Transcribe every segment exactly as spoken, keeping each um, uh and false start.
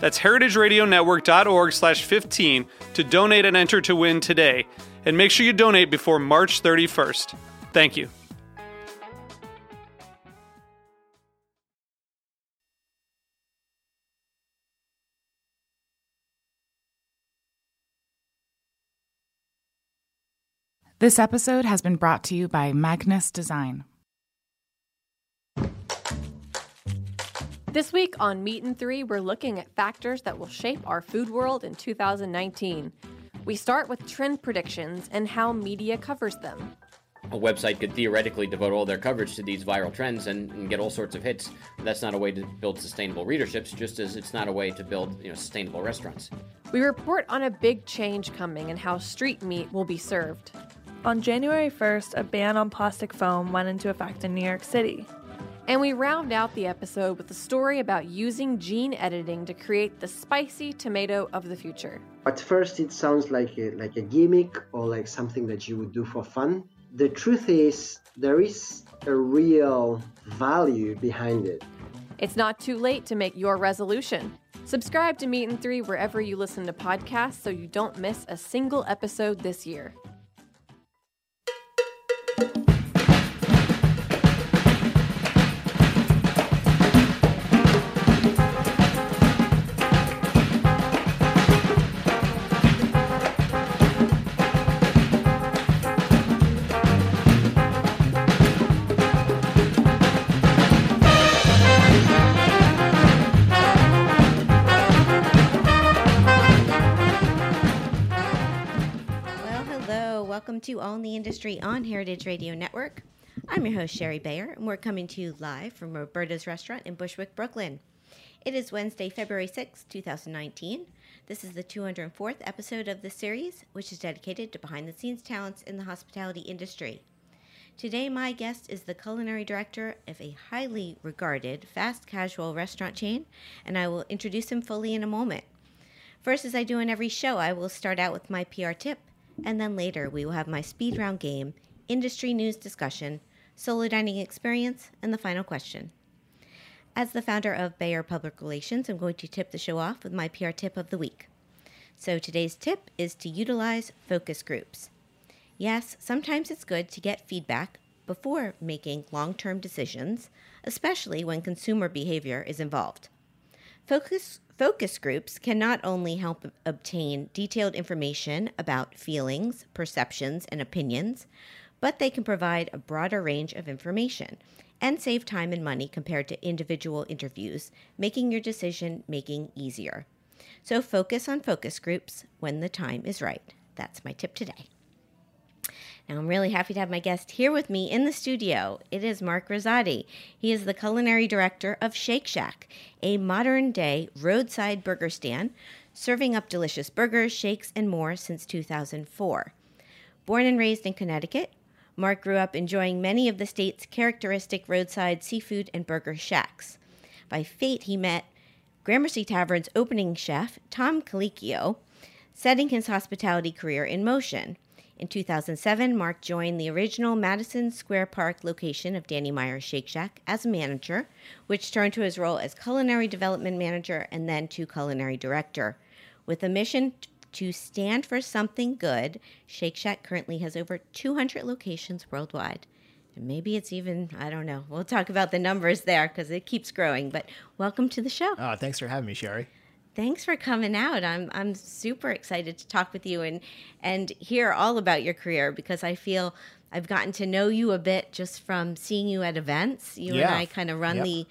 That's heritage radio network dot org slash fifteen to donate and enter to win today. And make sure you donate before March thirty-first. Thank you. This episode has been brought to you by Magnus Design. This week on Meat and Three, we're looking at factors that will shape our food world in two thousand nineteen. We start with trend predictions and how media covers them. A website could theoretically devote all their coverage to these viral trends and, and get all sorts of hits. That's not a way to build sustainable readerships, just as it's not a way to build, you know, sustainable restaurants. We report on a big change coming and how street meat will be served. On January first, a ban on plastic foam went into effect in New York City. And we round out the episode with a story about using gene editing to create the spicy tomato of the future. At first, it sounds like a, like a gimmick or like something that you would do for fun. The truth is, there is a real value behind it. It's not too late to make your resolution. Subscribe to Meat and Three wherever you listen to podcasts so you don't miss a single episode this year. To All in the Industry on Heritage Radio Network. I'm your host, Shari Bayer, and we're coming to you live from Roberta's restaurant in Bushwick, Brooklyn. It is Wednesday, February sixth, twenty nineteen. This is the two hundred fourth episode of the series, which is dedicated to behind-the-scenes talents in the hospitality industry. Today, my guest is the culinary director of a highly regarded fast casual restaurant chain, and I will introduce him fully in a moment. First, as I do in every show, I will start out with my P R tip. And then later, we will have my speed round game, industry news discussion, solo dining experience, and the final question. As the founder of Bayer Public Relations, I'm going to tip the show off with my P R tip of the week. So today's tip is to utilize focus groups. Yes, sometimes it's good to get feedback before making long-term decisions, especially when consumer behavior is involved. Focus Focus groups can not only help obtain detailed information about feelings, perceptions, and opinions, but they can provide a broader range of information and save time and money compared to individual interviews, making your decision-making easier. So focus on focus groups when the time is right. That's my tip today. Now, I'm really happy to have my guest here with me in the studio. It is Mark Rosati. He is the culinary director of Shake Shack, a modern-day roadside burger stand, serving up delicious burgers, shakes, and more since two thousand four. Born and raised in Connecticut, Mark grew up enjoying many of the state's characteristic roadside seafood and burger shacks. By fate, he met Gramercy Tavern's opening chef, Tom Colicchio, setting his hospitality career in motion. In two thousand seven, Mark joined the original Madison Square Park location of Danny Meyer Shake Shack as a manager, which turned to his role as culinary development manager and then to culinary director. With a mission to stand for something good, Shake Shack currently has over two hundred locations worldwide. And maybe it's even, I don't know, we'll talk about the numbers there because it keeps growing. But welcome to the show. Oh, thanks for having me, Shari. Thanks for coming out. I'm I'm super excited to talk with you and and hear all about your career, because I feel I've gotten to know you a bit just from seeing you at events. You yeah. and I kind of run yep. the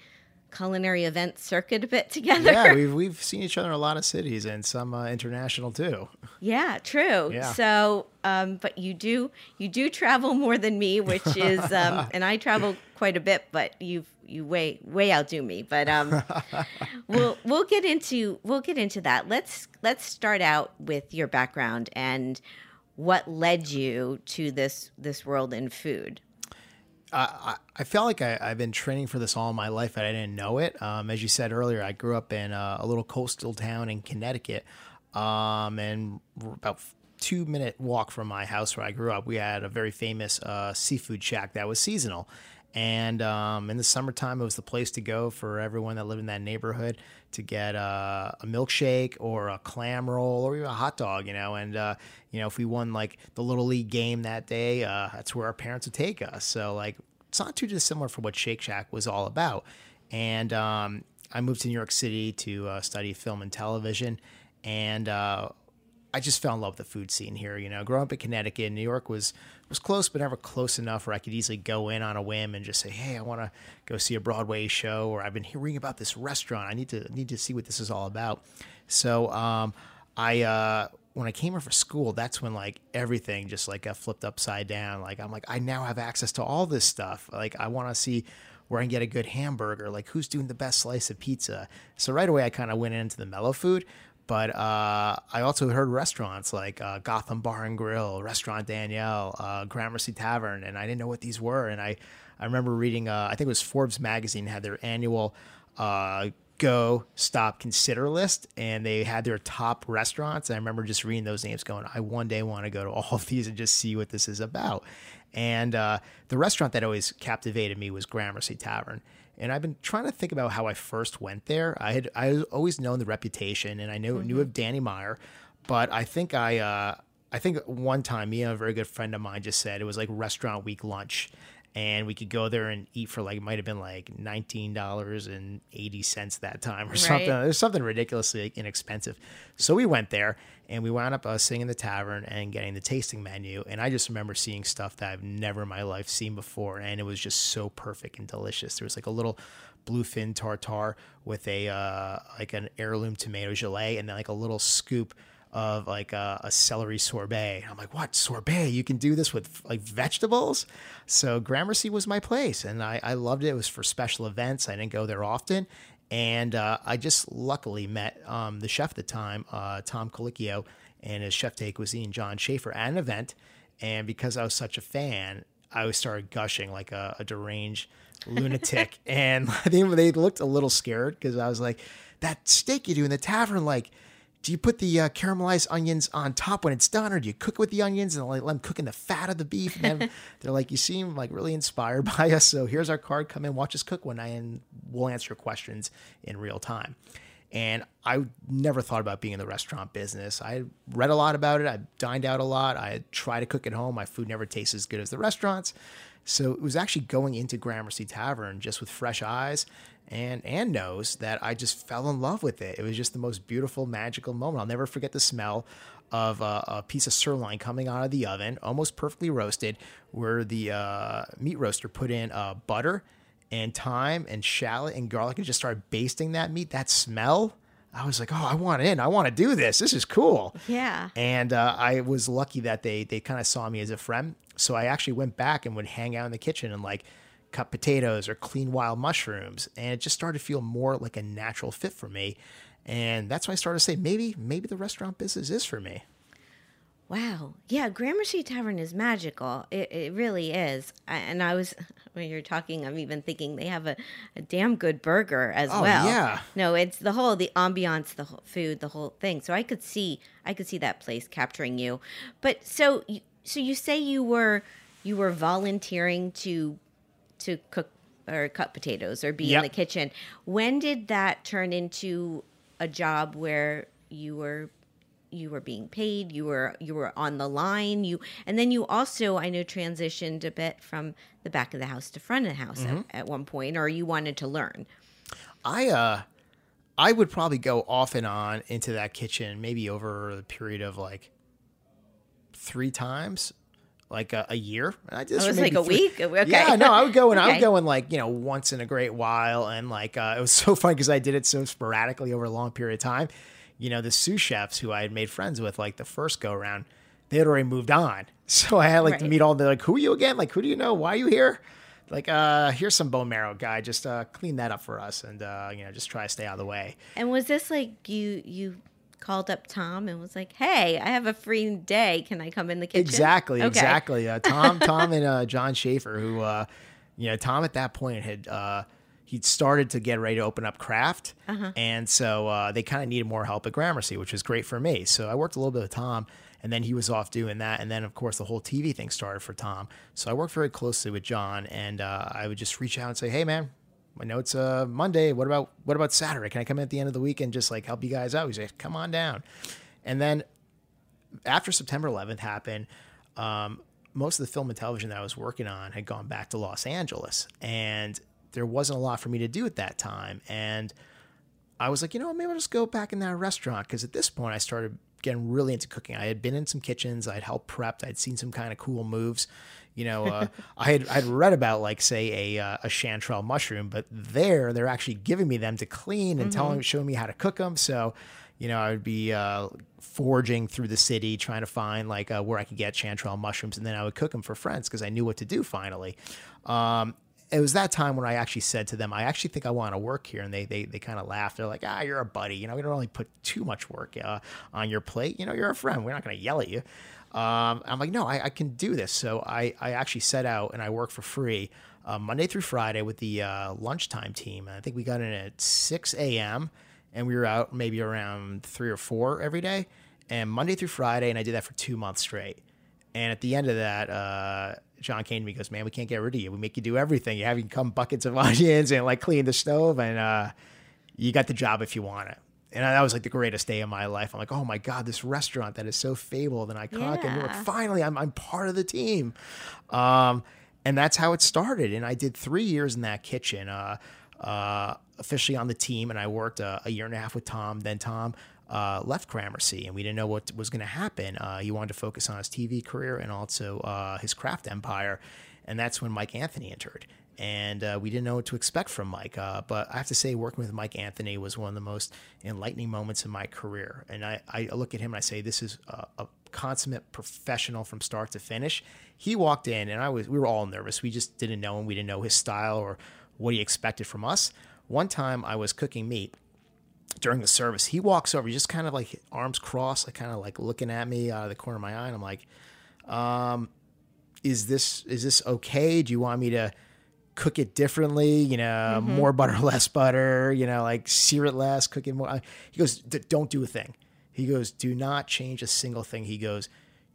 culinary event circuit a bit together. Yeah, we've we've seen each other in a lot of cities and some uh, international too. Yeah, true. Yeah. So, um, but you do you do travel more than me, which is um, and I travel quite a bit, but you've you way way outdo me. But um, we'll we'll get into we'll get into that. Let's let's start out with your background and what led you to this this world in food. Uh, I felt like I, I've been training for this all my life, and I didn't know it. Um, as you said earlier, I grew up in a, a little coastal town in Connecticut, um, and about two minute walk from my house where I grew up, we had a very famous uh, seafood shack that was seasonal. And um, in the summertime, it was the place to go for everyone that lived in that neighborhood to get uh, a milkshake or a clam roll or even a hot dog, you know. And, uh, you know, if we won, like, the Little League game that day, uh, that's where our parents would take us. So, like, it's not too dissimilar from what Shake Shack was all about. And um, I moved to New York City to uh, study film and television, and uh, I just fell in love with the food scene here. You know, growing up in Connecticut, New York was was close, but never close enough where I could easily go in on a whim and just say, "Hey, I want to go see a Broadway show," or "I've been hearing about this restaurant. I need to need to see what this is all about." So, um, I uh, when I came here for school, that's when like everything just like got flipped upside down. Like I'm like, I now have access to all this stuff. Like I want to see where I can get a good hamburger. Like who's doing the best slice of pizza? So right away, I kind of went into the mellow food. But uh, I also heard restaurants like uh, Gotham Bar and Grill, Restaurant Danielle, uh, Gramercy Tavern, and I didn't know what these were. And I, I remember reading, uh, I think it was Forbes magazine had their annual uh, go, stop, consider list, and they had their top restaurants. And I remember just reading those names going, I one day want to go to all of these and just see what this is about. And uh, the restaurant that always captivated me was Gramercy Tavern. And I've been trying to think about how I first went there. I had I had always known the reputation, and I knew mm-hmm. knew of Danny Meyer, but I think I uh, I think one time me and a very good friend of mine just said it was like restaurant week lunch, and we could go there and eat for like it might have been like nineteen dollars and eighty cents that time or right. something. There's something ridiculously inexpensive, so we went there and we wound up uh, sitting in the tavern and getting the tasting menu. And I just remember seeing stuff that I've never in my life seen before, and it was just so perfect and delicious. There was like a little bluefin tartare with a uh, like an heirloom tomato gelée, and then like a little scoop of like a, a celery sorbet. I'm like, what sorbet? You can do this with like vegetables? So Gramercy was my place, and I, I loved it. It was for special events. I didn't go there often. And uh, I just luckily met um, the chef at the time, uh, Tom Colicchio, and his chef de cuisine, John Schaefer, at an event. And because I was such a fan, I started gushing like a, a deranged lunatic. And they, they looked a little scared because I was like, that steak you do in the tavern, like, do you put the uh, caramelized onions on top when it's done, or do you cook it with the onions and let them cook in the fat of the beef? And then they're like, you seem like really inspired by us. So here's our card. Come in, watch us cook one night, and we'll answer your questions in real time. And I never thought about being in the restaurant business. I read a lot about it. I dined out a lot. I try to cook at home. My food never tastes as good as the restaurants. So it was actually going into Gramercy Tavern just with fresh eyes and and nose that I just fell in love with it. It was just the most beautiful, magical moment. I'll never forget the smell of uh, a piece of sirloin coming out of the oven, almost perfectly roasted, where the uh, meat roaster put in uh, butter and thyme and shallot and garlic and just started basting that meat. That smell, I was like, oh, I want in. I want to do this. This is cool. Yeah. And uh, I was lucky that they they kind of saw me as a friend. So I actually went back and would hang out in the kitchen and like cut potatoes or clean wild mushrooms. And it just started to feel more like a natural fit for me. And that's why I started to say, maybe, maybe the restaurant business is for me. Wow. Yeah. Gramercy Tavern is magical. It, it really is. I, and I was, when you're talking, I'm even thinking they have a, a damn good burger as oh, well. Yeah. No, it's the whole, the ambiance, the whole food, the whole thing. So I could see, I could see that place capturing you. But so, so you say you were, you were volunteering to to cook or cut potatoes or be yep. in the kitchen. When did that turn into a job where you were you were being paid, you were you were on the line, you and then you also, I know, transitioned a bit from the back of the house to front of the house mm-hmm. at, at one point, or you wanted to learn? I uh I would probably go off and on into that kitchen maybe over the period of like three times, like a, a year. And I just oh, it was like a three. week. Okay. Yeah, no, I would go and okay. I would go in like, you know, once in a great while. And like, uh, it was so fun because I did it so sporadically over a long period of time. You know, the sous chefs who I had made friends with, like the first go around, they had already moved on. So I had like right. to meet all the, like, who are you again? Like, who do you know? Why are you here? Like, uh, here's some bone marrow guy. Just uh, clean that up for us, and uh, you know, just try to stay out of the way. And was this like you you called up Tom and was like, "Hey, I have a free day. Can I come in the kitchen?" Exactly, okay. exactly. Uh, Tom, Tom, and uh, John Schaefer, who uh, you know, Tom at that point had uh, he'd started to get ready to open up Craft, uh-huh. and so uh, they kind of needed more help at Gramercy, which was great for me. So I worked a little bit with Tom. And then he was off doing that. And then, of course, the whole T V thing started for Tom. So I worked very closely with John, and uh, I would just reach out and say, hey, man, I know it's uh, Monday. What about what about Saturday? Can I come in at the end of the week and just, like, help you guys out? He'd say, come on down. And then after September eleventh happened, um, most of the film and television that I was working on had gone back to Los Angeles. And there wasn't a lot for me to do at that time. And I was like, you know, maybe I'll just go back in that restaurant, because at this point I started – getting really into cooking. I had been in some kitchens. I'd helped prep. I'd seen some kind of cool moves. You know, uh, I had I'd read about, like, say, a uh, a chanterelle mushroom, but there they're actually giving me them to clean and mm-hmm. telling, showing me how to cook them. So, you know, I would be uh, foraging through the city trying to find like uh, where I could get chanterelle mushrooms, and then I would cook them for friends because I knew what to do. Finally, um, it was that time when I actually said to them, I actually think I want to work here. And they, they, they kind of laughed. They're like, ah, you're a buddy. You know, we don't really put too much work uh, on your plate. You know, you're a friend. We're not going to yell at you. Um, I'm like, no, I, I can do this. So I, I actually set out and I worked for free uh, Monday through Friday with the uh, lunchtime team. And I think we got in at six a.m. and we were out maybe around three or four every day, and Monday through Friday. And I did that for two months straight. And at the end of that, uh, John came to me and goes, man, we can't get rid of you. We make you do everything. You have you come buckets of onions and like clean the stove, and uh, you got the job if you want it. And that was like the greatest day of my life. I'm like, oh my God, this restaurant that is so fabled and iconic. Yeah. And like, finally, I'm, I'm part of the team. Um, and that's how it started. And I did three years in that kitchen, uh, uh, officially on the team. And I worked a, a year and a half with Tom. Then Tom Uh, left Gramercy, and we didn't know what was going to happen. Uh, he wanted to focus on his T V career and also uh, his craft empire, and that's when Mike Anthony entered. And uh, we didn't know what to expect from Mike, uh, but I have to say working with Mike Anthony was one of the most enlightening moments in my career. And I, I look at him and I say, this is a, a consummate professional from start to finish. He walked in, and I was we were all nervous. We just didn't know him. We didn't know his style or what he expected from us. One time I was cooking meat during the service. He walks over, he just kind of like arms crossed, like kind of like looking at me out of the corner of my eye. And I'm like, um, is this, is this okay? Do you want me to cook it differently? You know, mm-hmm. more butter, less butter, you know, like sear it less, cook it more. He goes, don't do a thing. He goes, do not change a single thing. He goes,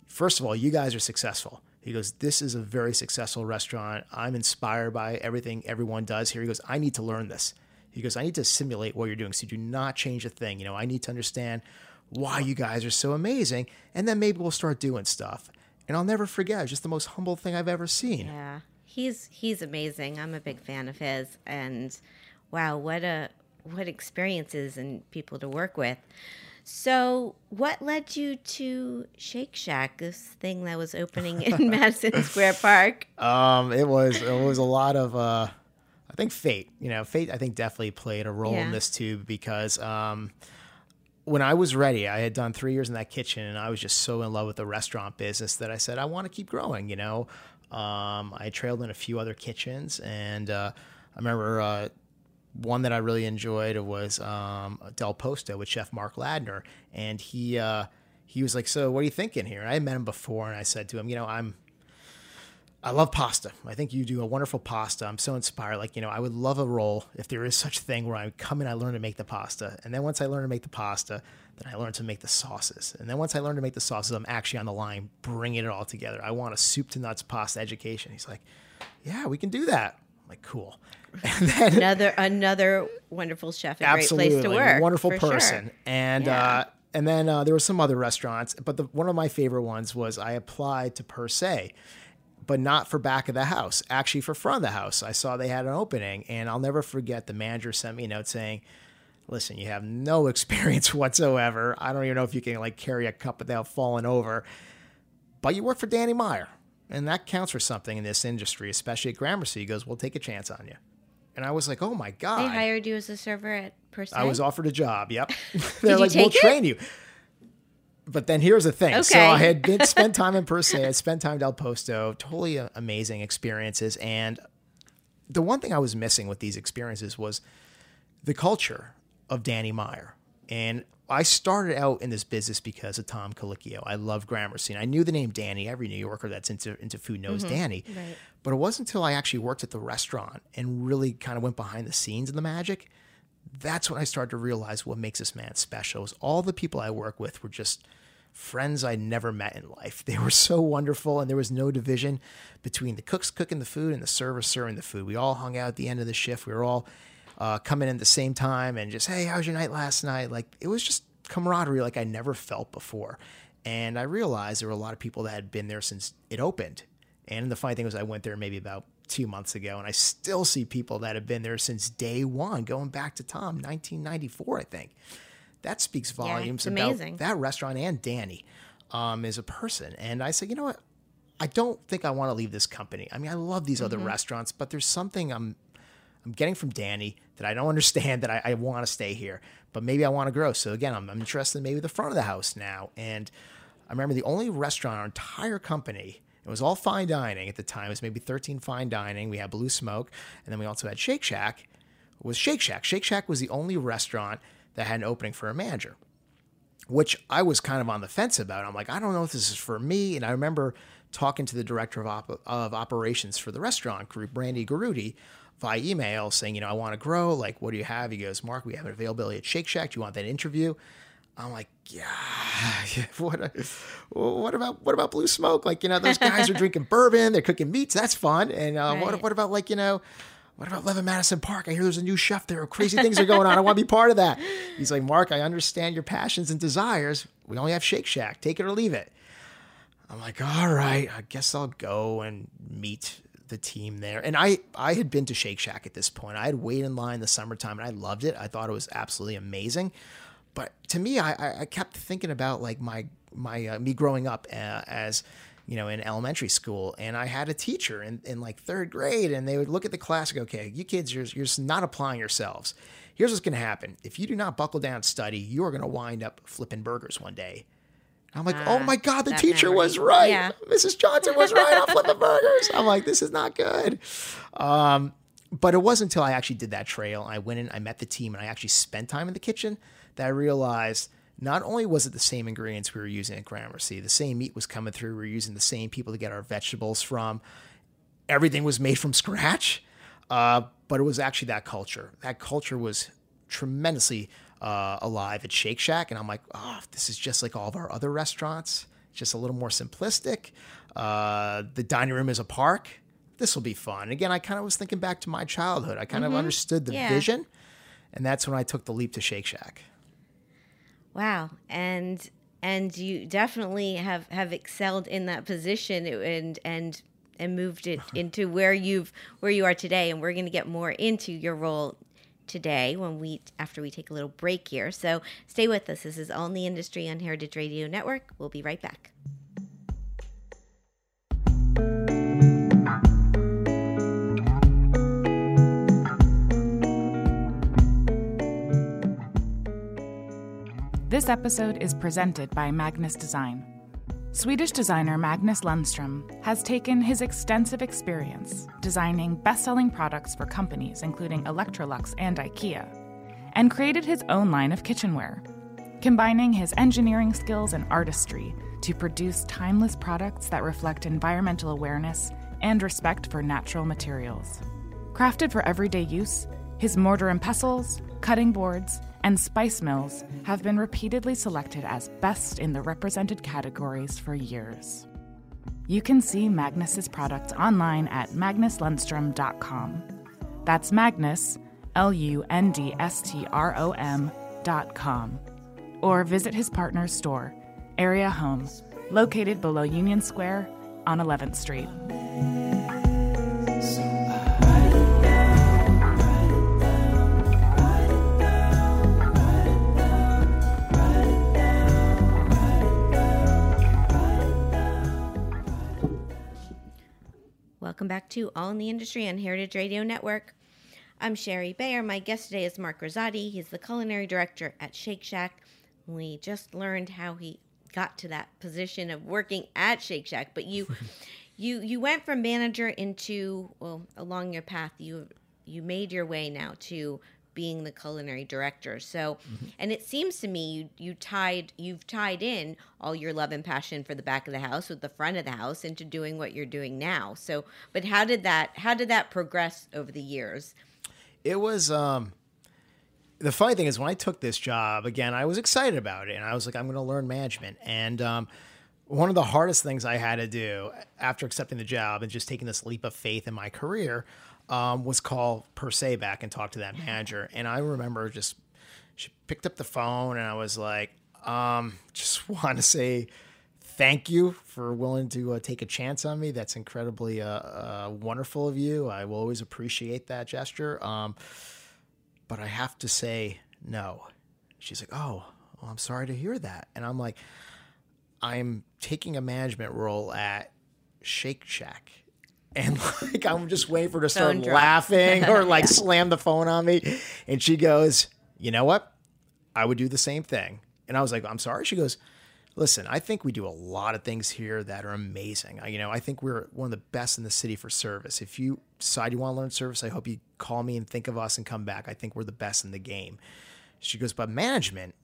first of all, you guys are successful. He goes, this is a very successful restaurant. I'm inspired by everything everyone does here. He goes, I need to learn this. He goes, I need to simulate what you're doing. So do not change a thing. You know, I need to understand why you guys are so amazing. And then maybe we'll start doing stuff. And I'll never forget. It's just the most humble thing I've ever seen. Yeah, he's he's amazing. I'm a big fan of his. And wow, what a what experiences and people to work with. So what led you to Shake Shack, this thing that was opening in Madison Square Park? Um, it was it was a lot of. Uh, I think fate, you know, fate, I think definitely played a role yeah. in this too, because um, when I was ready, I had done three years in that kitchen, and I was just so in love with the restaurant business that I said, I want to keep growing, you know. Um, I trailed in a few other kitchens, and uh, I remember uh, one that I really enjoyed was um, Del Posto with Chef Mark Ladner. And he, uh, he was like, so what are you thinking here? And I had met him before, and I said to him, you know, I'm, I love pasta. I think you do a wonderful pasta. I'm so inspired. Like, you know, I would love a role if there is such a thing where I come in, I learn to make the pasta. And then once I learn to make the pasta, then I learn to make the sauces. And then once I learn to make the sauces, I'm actually on the line, bringing it all together. I want a soup to nuts pasta education. He's like, yeah, we can do that. I'm like, cool. And then, another, another wonderful chef. And absolutely. Great place to work. Wonderful person. Sure. And, yeah. uh, and then, uh, there were some other restaurants, but the, one of my favorite ones was I applied to Per Se, but not for back of the house, actually for front of the house. I saw they had an opening, and I'll never forget the manager sent me a note saying, listen, you have no experience whatsoever. I don't even know if you can like carry a cup without falling over. But you work for Danny Meyer, and that counts for something in this industry, especially at Gramercy. He goes, we'll take a chance on you. And I was like, oh, my God. They hired you as a server at Per Se? I was offered a job, yep. They're like, we'll it? train you. But then here's the thing. Okay. So I had been, spent time in Per Se. I had spent time at Del Posto. Totally uh, amazing experiences. And the one thing I was missing with these experiences was the culture of Danny Meyer. And I started out in this business because of Tom Colicchio. I love Gramercy. And I knew the name Danny. Every New Yorker that's into into food knows mm-hmm. Danny. Right. But it wasn't until I actually worked at the restaurant and really kind of went behind the scenes in the magic, that's when I started to realize what makes this man special. Is all the people I work with were just friends I never met in life. They were so wonderful, and there was no division between the cooks cooking the food and the servers serving the food. We all hung out at the end of the shift. We were all... Uh, coming in at the same time and just, hey, how was your night last night? Like, it was just camaraderie like I never felt before. And I realized there were a lot of people that had been there since it opened. And the funny thing was I went there maybe about two months ago, and I still see people that have been there since day one, going back to Tom, nineteen ninety-four, I think. That speaks volumes yeah, about that restaurant and Danny um, as a person. And I said, you know what? I don't think I want to leave this company. I mean, I love these mm-hmm. other restaurants, but there's something I'm I'm getting from Danny that I don't understand, that I, I want to stay here, but maybe I want to grow. So again, I'm, I'm interested in maybe the front of the house now. And I remember the only restaurant in our entire company, it was all fine dining at the time. It was maybe thirteen fine dining. We had Blue Smoke, and then we also had Shake Shack. It was Shake Shack. Shake Shack was the only restaurant that had an opening for a manager, which I was kind of on the fence about. I'm like, I don't know if this is for me. And I remember talking to the director of, op- of operations for the restaurant group, Randy Garutti, via email saying, you know, I want to grow. Like, what do you have? He goes, Mark, we have an availability at Shake Shack. Do you want that interview? I'm like, yeah, yeah. What, what about, what about Blue Smoke? Like, you know, those guys are drinking bourbon, they're cooking meats. That's fun. And uh, right. what, what about like, you know, what about Eleven Madison Park? I hear there's a new chef there. Crazy things are going on. I want to be part of that. He's like, Mark, I understand your passions and desires. We only have Shake Shack. Take it or leave it. I'm like, all right, I guess I'll go and meet the team there. And I, I had been to Shake Shack at this point. I had waited in line the summertime and I loved it. I thought it was absolutely amazing. But to me, I, I kept thinking about like my, my, uh, me growing up uh, as, you know, in elementary school, and I had a teacher in, in like third grade, and they would look at the class and go, okay, you kids, you're, you're just not applying yourselves. Here's what's going to happen. If you do not buckle down and study, you are going to wind up flipping burgers one day. I'm like, uh, oh my God, the teacher memory. was right. Yeah. Missus Johnson was right. I'll flip the burgers. I'm like, this is not good. Um, but it wasn't until I actually did that trail. I went in, I met the team, and I actually spent time in the kitchen that I realized not only was it the same ingredients we were using at Gramercy, the same meat was coming through. We were using the same people to get our vegetables from. Everything was made from scratch. Uh, but it was actually that culture. That culture was tremendously Uh, alive at Shake Shack, and I'm like, oh, this is just like all of our other restaurants, just a little more simplistic. Uh, the dining room is a park. This will be fun. Again, I kind of was thinking back to my childhood. I kind mm-hmm. of understood the yeah. vision, and that's when I took the leap to Shake Shack. Wow, and and you definitely have, have excelled in that position, and and and moved it into where you've where you are today, and we're going to get more into your role today when we after we take a little break here. So stay with us. This is All in the Industry on Heritage Radio Network. We'll be right back. This episode is presented by Magnus Design. Swedish designer Magnus Lundström has taken his extensive experience designing best-selling products for companies including Electrolux and IKEA, and created his own line of kitchenware, combining his engineering skills and artistry to produce timeless products that reflect environmental awareness and respect for natural materials. Crafted for everyday use, his mortar and pestles, cutting boards, and spice mills have been repeatedly selected as best in the represented categories for years. You can see Magnus's products online at magnus lundstrom dot com. That's Magnus, L U N D S T R O M dot com. Or visit his partner's store, Area Home, located below Union Square on eleventh Street. Welcome back to All in the Industry on Heritage Radio Network. I'm Shari Bayer. My guest today is Mark Rosati. He's the culinary director at Shake Shack. We just learned how he got to that position of working at Shake Shack. But you you, you went from manager into, well, along your path, you you made your way now to being the culinary director. So, mm-hmm. and it seems to me you, you tied, you've tied in all your love and passion for the back of the house with the front of the house into doing what you're doing now. So, but how did that, how did that progress over the years? It was, um, the funny thing is when I took this job again, I was excited about it and I was like, I'm going to learn management. And, um, one of the hardest things I had to do after accepting the job and just taking this leap of faith in my career Um, was call Per Se back and talk to that manager. And I remember just, she picked up the phone and I was like, um, just want to say thank you for willing to uh, take a chance on me. That's incredibly uh, uh, wonderful of you. I will always appreciate that gesture. Um, but I have to say no. She's like, oh, well, I'm sorry to hear that. And I'm like, I'm taking a management role at Shake Shack. And like, I'm just waiting for her to start laughing or like yeah. slam the phone on me. And she goes, you know what? I would do the same thing. And I was like, I'm sorry. She goes, listen, I think we do a lot of things here that are amazing. I, you know, I think we're one of the best in the city for service. If you decide you want to learn service, I hope you call me and think of us and come back. I think we're the best in the game. She goes, but management,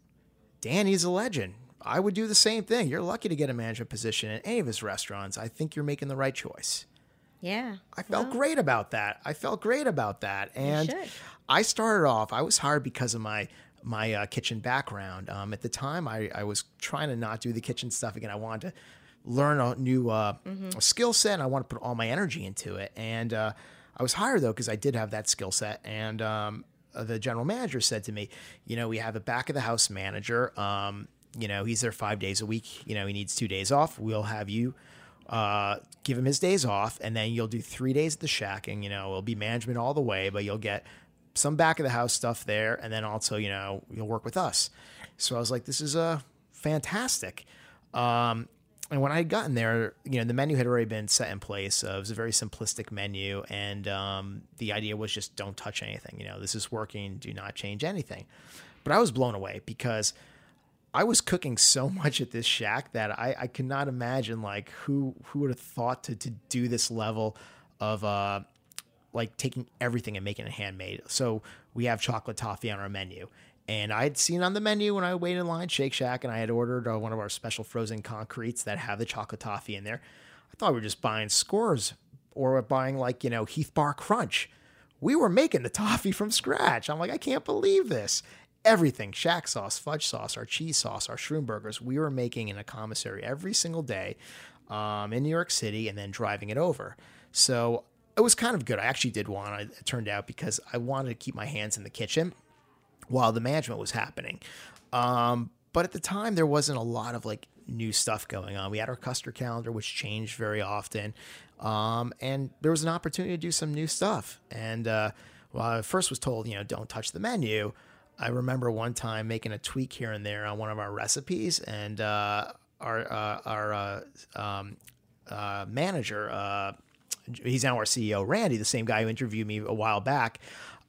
Danny's a legend. I would do the same thing. You're lucky to get a management position at any of his restaurants. I think you're making the right choice. Yeah. I felt well. great about that. I felt great about that. And I started off, I was hired because of my my uh, kitchen background. Um, at the time, I, I was trying to not do the kitchen stuff again. I wanted to learn a new uh, mm-hmm. skill set, and I wanted to put all my energy into it. And uh, I was hired, though, because I did have that skill set. And um, the general manager said to me, you know, we have a back-of-the-house manager. Um, you know, he's there five days a week. You know, he needs two days off. We'll have you. Uh, give him his days off, and then you'll do three days at the shack, and you know it'll be management all the way, but you'll get some back of the house stuff there, and then also you know you'll work with us. So I was like, this is a uh, fantastic. Um, and when I had gotten there, you know the menu had already been set in place. Uh, it was a very simplistic menu, and um, the idea was just don't touch anything. You know this is working, do not change anything. But I was blown away because I was cooking so much at this shack that I, I could not imagine like who who would have thought to, to do this level of uh, like taking everything and making it handmade. So we have chocolate toffee on our menu. And I had seen on the menu when I waited in line, Shake Shack, and I had ordered uh, one of our special frozen concretes that have the chocolate toffee in there. I thought we were just buying scores or buying like, you know, Heath Bar Crunch. We were making the toffee from scratch. I'm like, I can't believe this. Everything, shack sauce, fudge sauce, our cheese sauce, our shroom burgers, we were making in a commissary every single day um, in New York City and then driving it over. So it was kind of good. I actually did want it. It turned out because I wanted to keep my hands in the kitchen while the management was happening. Um, but at the time, there wasn't a lot of like new stuff going on. We had our customer calendar, which changed very often. Um, and there was an opportunity to do some new stuff. And uh, while I first was told, you know, don't touch the menu, I remember one time making a tweak here and there on one of our recipes, and uh, our uh, our uh, um, uh, manager, uh, he's now our C E O, Randy, the same guy who interviewed me a while back.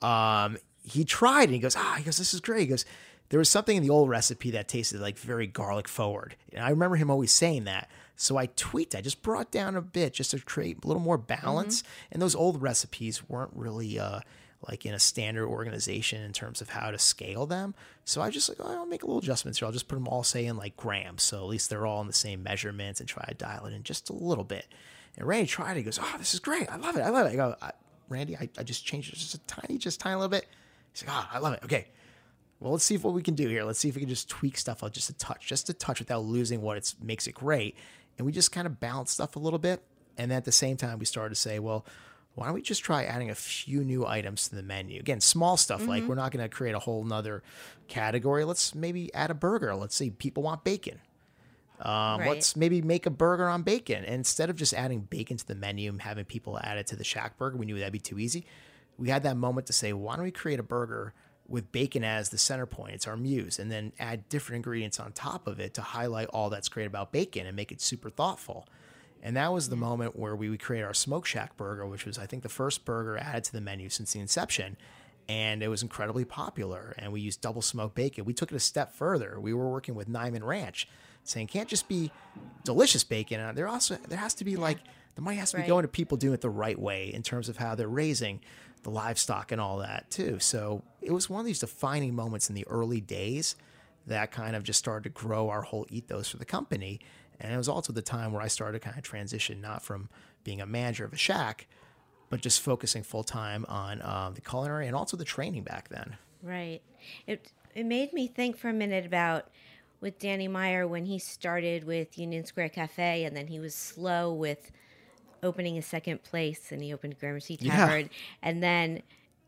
Um, he tried, and he goes, ah, he goes, this is great. He goes, there was something in the old recipe that tasted like very garlic forward, and I remember him always saying that. So I tweaked. I just brought down a bit just to create a little more balance. Mm-hmm. And those old recipes weren't really. Uh, like in a standard organization in terms of how to scale them. So I just like, oh, I'll make a little adjustments here. I'll just put them all, say, in like grams. So at least they're all in the same measurements and try to dial it in just a little bit. And Randy tried it. He goes, oh, this is great. I love it. I love it. I go, I, Randy, I, I just changed it just a tiny, just tiny little bit. He's like, oh, I love it. Okay. Well, let's see what we can do here. Let's see if we can just tweak stuff out just a touch, just a touch without losing what it's, makes it great. And we just kind of balance stuff a little bit. And then at the same time, we started to say, well, why don't we just try adding a few new items to the menu? Again, small stuff. Mm-hmm. Like we're not going to create a whole nother category. Let's maybe add a burger. Let's see. People want bacon. Um, right. Let's maybe make a burger on bacon. And instead of just adding bacon to the menu and having people add it to the Shack Burger, we knew that'd be too easy. We had that moment to say, why don't we create a burger with bacon as the center point? It's our muse. And then add different ingredients on top of it to highlight all that's great about bacon and make it super thoughtful. And that was the moment where we would create our Smoke Shack burger, which was, I think, the first burger added to the menu since the inception. And it was incredibly popular. And we used double smoked bacon. We took it a step further. We were working with Nyman Ranch, saying, can't just be delicious bacon. There also there has to be, like, the money has to right. be going to people doing it the right way in terms of how they're raising the livestock and all that, too. So it was one of these defining moments in the early days that kind of just started to grow our whole ethos for the company. And it was also the time where I started to kind of transition, not from being a manager of a shack, but just focusing full time on uh, the culinary and also the training back then. Right. It it made me think for a minute about with Danny Meyer when he started with Union Square Cafe, and then he was slow with opening a second place, and he opened Gramercy Tavern, yeah. and then.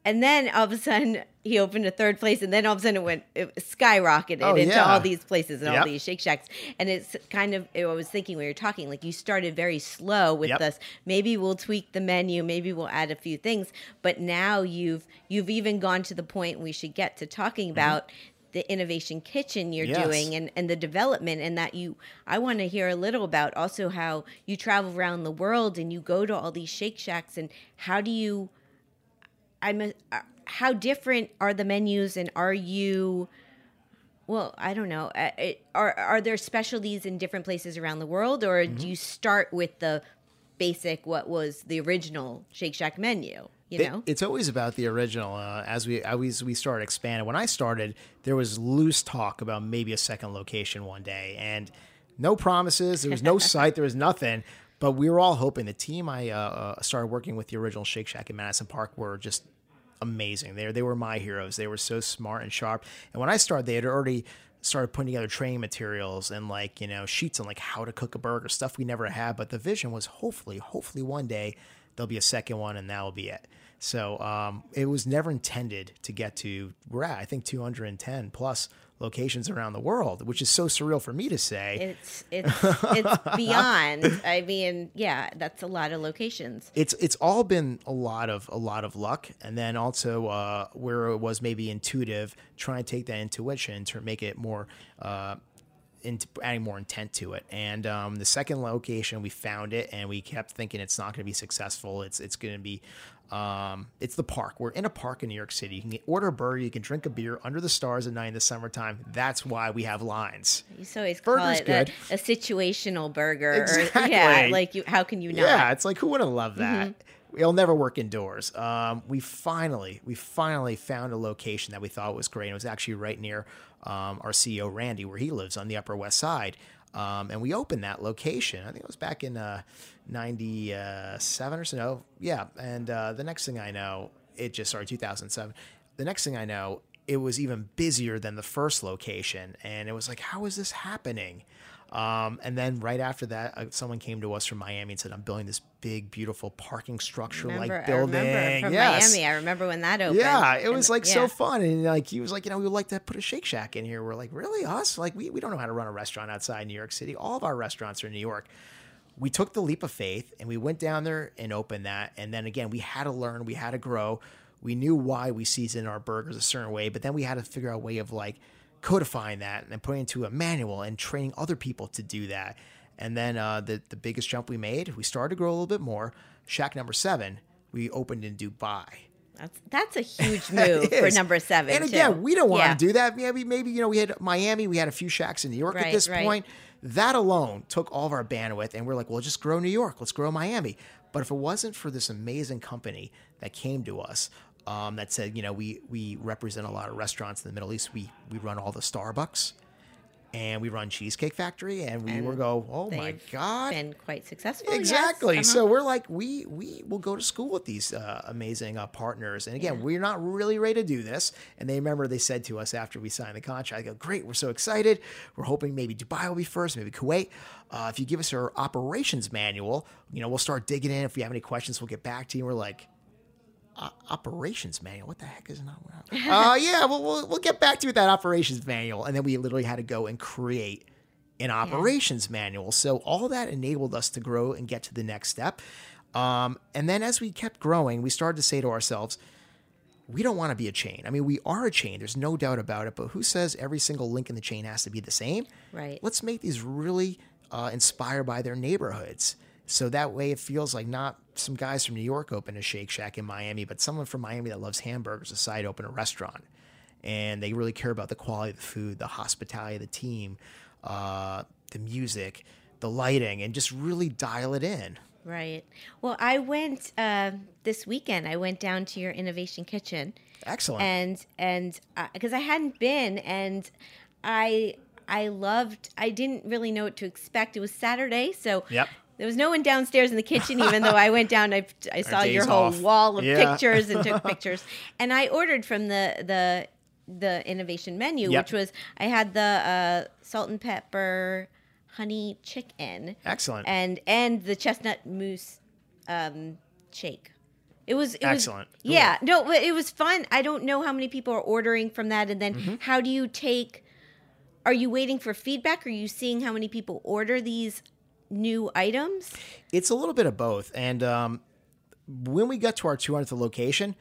And then all of a sudden he opened a third place, and then all of a sudden it went it skyrocketed oh, into yeah. all these places and yep. all these Shake Shacks. And it's kind of, I was thinking when you were talking, like you started very slow with yep. this. Maybe we'll tweak the menu, maybe we'll add a few things, but now you've you've even gone to the point we should get to talking about mm-hmm. the innovation kitchen you're yes. doing and, and the development, and that you, I want to hear a little about also how you travel around the world and you go to all these Shake Shacks, and how do you, I'm a, uh, how different are the menus, and are you, well, I don't know, uh, it, are are there specialties in different places around the world, or mm-hmm. do you start with the basic, what was the original Shake Shack menu, you it, know? It's always about the original. Uh, as we always we started expanding. When I started, there was loose talk about maybe a second location one day, and no promises, there was no site, there was nothing. But we were all hoping. The team I uh, started working with, the original Shake Shack in Madison Park, were just amazing. They, they were my heroes. They were so smart and sharp. And when I started, they had already started putting together training materials and, like, you know, sheets on, like, how to cook a burger, stuff we never had. But the vision was hopefully, hopefully one day there'll be a second one, and that will be it. So um, it was never intended to get to, we're at, I think, two hundred ten plus locations around the world, which is so surreal for me to say. It's it's it's beyond. I mean, yeah, that's a lot of locations. It's it's all been a lot of a lot of luck, and then also uh, where it was maybe intuitive, trying to take that intuition to make it more, uh, into adding more intent to it. And um, the second location, we found it, and we kept thinking it's not going to be successful. It's it's going to be. Um, it's the park. We're in a park in New York City. You can order a burger, you can drink a beer under the stars at night in the summertime. That's why we have lines. You so always Burger's call it that, a situational burger. Exactly. Or, yeah, like you, how can you not? Yeah, it's like, who wouldn't love that? Mm-hmm. It'll never work indoors. Um, we finally, we finally found a location that we thought was great. It was actually right near um, our C E O, Randy, where he lives on the Upper West Side. Um, and we opened that location. I think it was back in uh, ninety-seven or so. No, yeah. And uh, the next thing I know, it just started two thousand seven. The next thing I know, it was even busier than the first location. And it was like, how is this happening? Um, and then right after that, uh, someone came to us from Miami and said, I'm building this big, beautiful parking structure like building. I remember from yes. Miami. I remember when that opened. Yeah, it was and, like yeah. so fun. And like he was like, you know, we would like to put a Shake Shack in here. We're like, really? Us? Like we, we don't know how to run a restaurant outside New York City. All of our restaurants are in New York. We took the leap of faith and we went down there and opened that. And then again, we had to learn, we had to grow. We knew why we seasoned our burgers a certain way, but then we had to figure out a way of like codifying that and then putting it into a manual and training other people to do that. And then uh, the, the biggest jump we made, we started to grow a little bit more. Shack number seven, we opened in Dubai. That's that's a huge move for number seven. And again, too. we don't want yeah. to do that. Maybe, maybe, you know, we had Miami, we had a few shacks in New York right, at this right. point. That alone took all of our bandwidth, and we're like, well, just grow New York. Let's grow Miami. But if it wasn't for this amazing company that came to us, Um, that said, you know, we, we represent a lot of restaurants in the Middle East. We we run all the Starbucks, and we run Cheesecake Factory, and we and will go, oh my God, been quite successful. Exactly. Yes. Uh-huh. So we're like, we we will go to school with these uh, amazing uh, partners. And again, yeah. we're not really ready to do this. And they remember they said to us after we signed the contract, I go, great, we're so excited. We're hoping maybe Dubai will be first, maybe Kuwait. Uh, if you give us our operations manual, you know, we'll start digging in. If we have any questions, we'll get back to you. And we're like, Uh, operations manual. What the heck is not? Oh uh, yeah, well, we'll we'll get back to you with that operations manual, and then we literally had to go and create an operations yeah. manual. So all that enabled us to grow and get to the next step. Um, and then as we kept growing, we started to say to ourselves, we don't want to be a chain. I mean, we are a chain. There's no doubt about it. But who says every single link in the chain has to be the same? Right. Let's make these really uh, inspired by their neighborhoods. So that way it feels like not some guys from New York open a Shake Shack in Miami, but someone from Miami that loves hamburgers decide to open a restaurant. And they really care about the quality of the food, the hospitality of the team, uh, the music, the lighting, and just really dial it in. Right. Well, I went uh, this weekend. I went down to your Innovation Kitchen. Excellent. And and because uh, I hadn't been, and I I loved. I didn't really know what to expect. It was Saturday, so yep. There was no one downstairs in the kitchen, even though I went down. I I saw your whole off. wall of yeah. pictures and took pictures. And I ordered from the the the Innovation menu, yep. which was I had the uh, salt and pepper honey chicken. Excellent. And and the chestnut mousse um, shake. It was it excellent. Was, yeah, cool. No, it was fun. I don't know how many people are ordering from that, and then mm-hmm. how do you take? Are you waiting for feedback? Are you seeing how many people order these new items? It's a little bit of both. And um, when we got to our two hundredth location,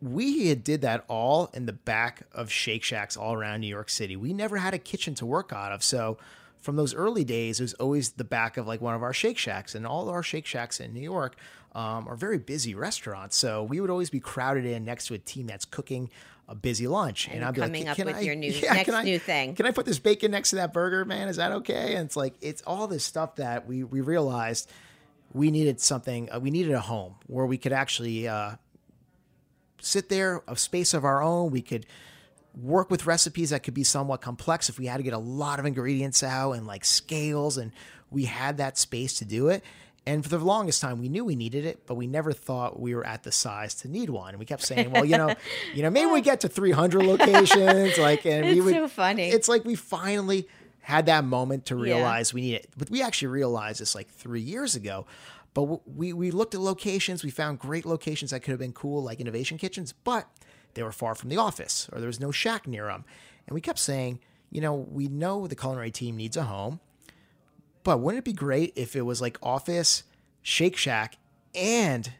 we did that all in the back of Shake Shacks all around New York City. We never had a kitchen to work out of, so from those early days, it was always the back of like one of our Shake Shacks, and all our Shake Shacks in New York um, are very busy restaurants. So we would always be crowded in next to a team that's cooking a busy lunch. And, and I'd be coming like, up with I, your new, yeah, next I, new thing. Can I put this bacon next to that burger, man? Is that okay? And it's like, it's all this stuff that we, we realized we needed something. Uh, we needed a home where we could actually uh, sit there, a space of our own. We could work with recipes that could be somewhat complex if we had to get a lot of ingredients out and like scales, and we had that space to do it. And for the longest time, we knew we needed it, but we never thought we were at the size to need one. And we kept saying, well, you know, you know, maybe we get to three hundred locations. Like, and it's we would, so funny. It's like, we finally had that moment to realize yeah. we need it, but we actually realized this like three years ago, but we, we looked at locations. We found great locations that could have been cool, like Innovation Kitchens, but they were far from the office, or there was no shack near them. And we kept saying, you know, we know the culinary team needs a home, but wouldn't it be great if it was like office, Shake Shack, and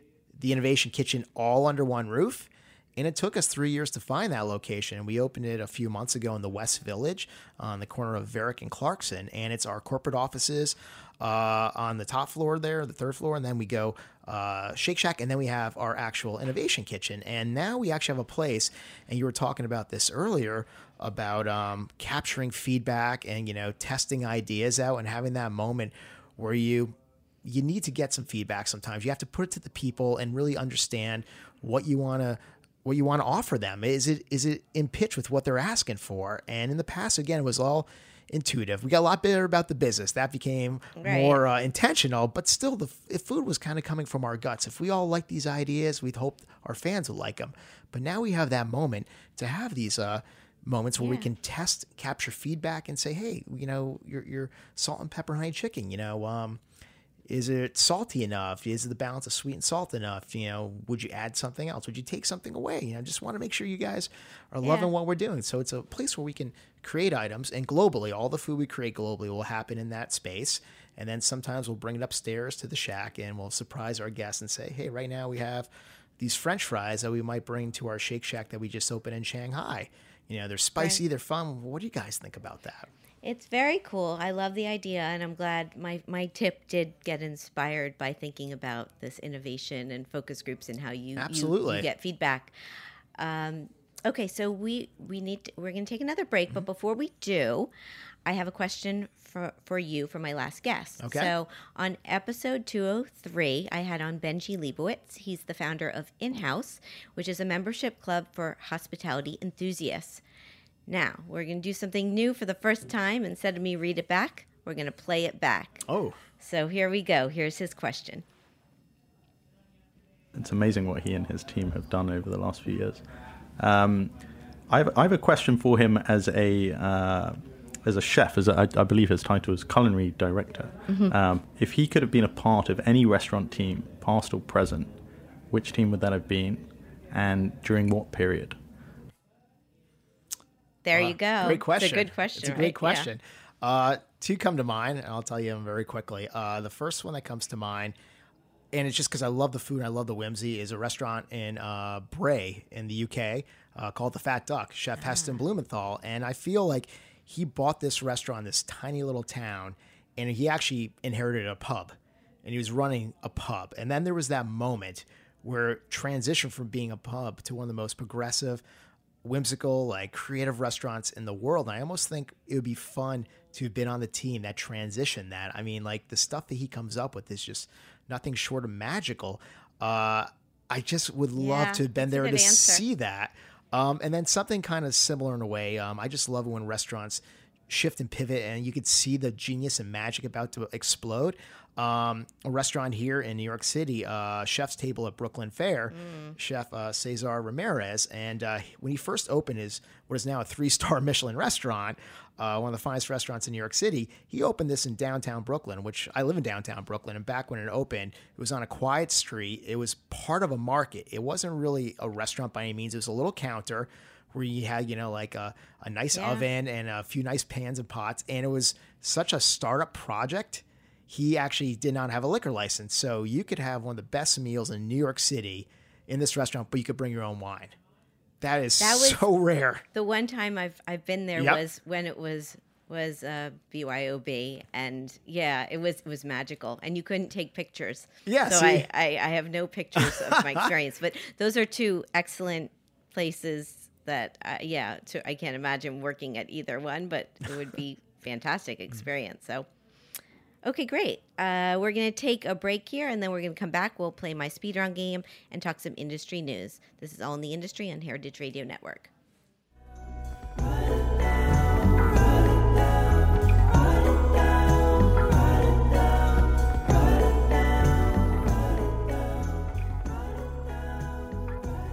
the Innovation Kitchen all under one roof? And it took us three years to find that location. And we opened it a few months ago in the West Village on the corner of Varick and Clarkson. And it's our corporate offices uh, on the top floor there, the third floor. And then we go uh, Shake Shack. And then we have our actual Innovation Kitchen. And now we actually have a place. And you were talking about this earlier about um, capturing feedback and, you know, testing ideas out and having that moment where you you need to get some feedback sometimes. You have to put it to the people and really understand what you want to what you want to offer them. Is it, is it in pitch with what they're asking for? And in the past, again, it was all intuitive. We got a lot better about the business. That became right. more uh, intentional, but still the f- food was kind of coming from our guts. If we all liked these ideas, we'd hoped our fans would like them. But now we have that moment to have these uh, moments where yeah. we can test, capture feedback and say, hey, you know, your, your salt and pepper honey chicken, you know, um, is it salty enough? Is the balance of sweet and salt enough? You know, would you add something else? Would you take something away? You know, just want to make sure you guys are yeah. loving what we're doing. So it's a place where we can create items, and globally, all the food we create globally will happen in that space. And then sometimes we'll bring it upstairs to the shack and we'll surprise our guests and say, hey, right now we have these French fries that we might bring to our Shake Shack that we just opened in Shanghai. You know, they're spicy, right. they're fun. What do you guys think about that? It's very cool. I love the idea, and I'm glad my, my tip did get inspired by thinking about this innovation and focus groups and how you, Absolutely. you, you get feedback. Um, okay, so we we need to, we're going to take another break, mm-hmm. but before we do, I have a question for for you from my last guest. Okay. So on episode two oh three, I had on Benji Leibowitz. He's the founder of In-House, which is a membership club for hospitality enthusiasts. Now, we're going to do something new for the first time. Instead of me read it back, we're going to play it back. Oh. So here we go. Here's his question. It's amazing what he and his team have done over the last few years. Um, I, have, I have a question for him as a uh, as a chef. As a, I, I believe his title is culinary director. Mm-hmm. Um, if he could have been a part of any restaurant team, past or present, which team would that have been, and during what period? There uh, you go. Great question. It's a good question. It's a great right? question. Yeah. Uh, two come to mind, and I'll tell you them very quickly. Uh, the first one that comes to mind, and it's just because I love the food and I love the whimsy, is a restaurant in uh, Bray in the U K uh, called The Fat Duck, Chef ah. Heston Blumenthal. And I feel like he bought this restaurant, this tiny little town, and he actually inherited a pub. and he was running a pub. And then there was that moment where it transitioned from being a pub to one of the most progressive, whimsical, like creative restaurants in the world. And I almost think it would be fun to have been on the team that transitioned that. I mean, like the stuff that he comes up with is just nothing short of magical. Uh, I just would love yeah, to have been there to answer. see that. Um, and then something kind of similar in a way. Um, I just love when restaurants shift and pivot and you could see the genius and magic about to explode. Um, a restaurant here in New York City, uh, Chef's Table at Brooklyn Fair, mm. Chef uh, Cesar Ramirez. And uh, when he first opened his, what is now a three-star Michelin restaurant, uh, one of the finest restaurants in New York City, he opened this in downtown Brooklyn, which I live in downtown Brooklyn. And back when it opened, it was on a quiet street. It was part of a market. It wasn't really a restaurant by any means. It was a little counter where you had, you know, like a, a nice yeah. oven and a few nice pans and pots. And it was such a startup project. He actually did not have a liquor license. So you could have one of the best meals in New York City in this restaurant, but you could bring your own wine. That is that so rare. The one time I've I've been there yep. was when it was was uh, B Y O B. And yeah, it was it was magical. And you couldn't take pictures. Yeah, so I, I, I have no pictures of my experience. But those are two excellent places that, uh, yeah, to, I can't imagine working at either one, but it would be fantastic experience. So. Okay, great. Uh, we're going to take a break here, and then we're going to come back. We'll play my speedrun game and talk some industry news. This is All in the Industry on Heritage Radio Network.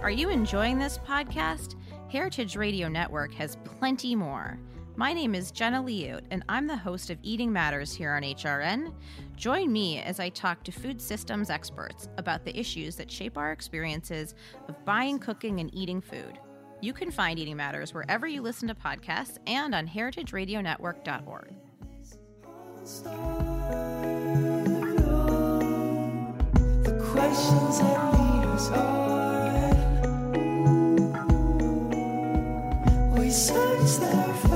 Are you enjoying this podcast? Heritage Radio Network has plenty more. My name is Jenna Liute, and I'm the host of Eating Matters here on H R N. Join me as I talk to food systems experts about the issues that shape our experiences of buying, cooking, and eating food. You can find Eating Matters wherever you listen to podcasts and on heritage radio network dot org. The questions that leaders are, we search them for.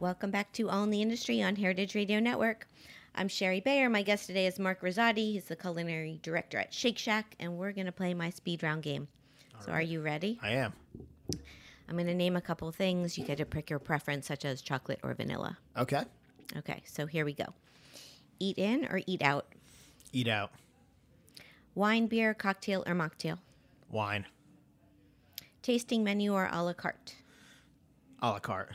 Welcome back to All in the Industry on Heritage Radio Network. I'm Shari Bayer. My guest today is Mark Rosati. He's the culinary director at Shake Shack, and we're going to play my speed round game. All so right. Are you ready? I am. I'm going to name a couple things. You get to pick your preference, such as chocolate or vanilla. Okay. Okay, so here we go. Eat in or eat out? Eat out. Wine, beer, cocktail, or mocktail? Wine. Tasting menu or a la carte? A la carte.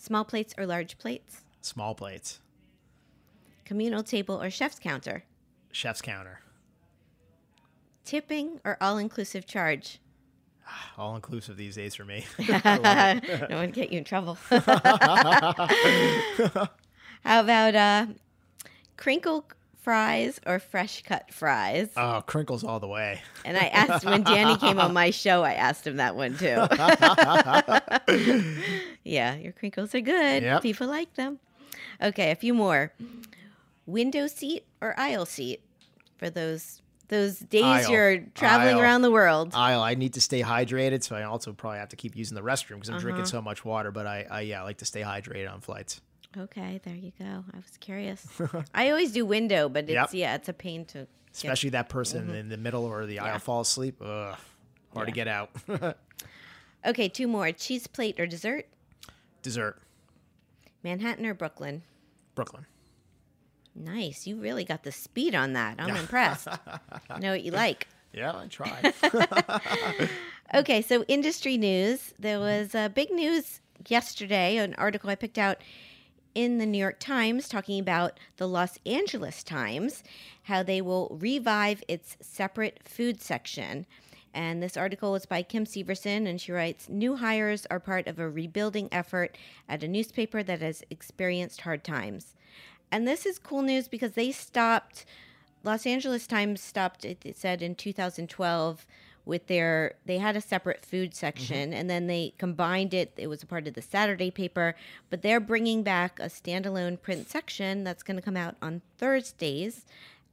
Small plates or large plates? Small plates. Communal table or chef's counter? Chef's counter. Tipping or all-inclusive charge? All-inclusive these days for me. I love it. No one get you in trouble. How about uh, crinkle fries or fresh cut fries? Oh, crinkles all the way. And I asked when Danny came on my show, I asked him that one too. Yeah, your crinkles are good. Yep. People like them. Okay, a few more. Window seat or aisle seat for those those days aisle. You're traveling aisle. Around the world? Aisle. I need to stay hydrated, so I also probably have to keep using the restroom because I'm uh-huh. drinking so much water. But I, I yeah, I like to stay hydrated on flights. Okay, there you go. I was curious. I always do window, but it's yep. yeah, it's a pain to especially get... that person mm-hmm. in the middle or the yeah. aisle falls asleep. Ugh, hard yeah. to get out. Okay, two more. Cheese plate or dessert? Dessert. Manhattan or Brooklyn? Brooklyn. Nice. You really got the speed on that. I'm impressed. You know what you like. Yeah, I tried. Okay, so industry news. There was uh, big news yesterday, an article I picked out in the New York Times talking about the Los Angeles Times, how they will revive its separate food section. And this article is by Kim Severson, and she writes, "New hires are part of a rebuilding effort at a newspaper that has experienced hard times." And this is cool news because they stopped, Los Angeles Times stopped, it, it said in two thousand twelve, with their, they had a separate food section, mm-hmm. and then they combined it. It was a part of the Saturday paper, but they're bringing back a standalone print section that's going to come out on Thursdays.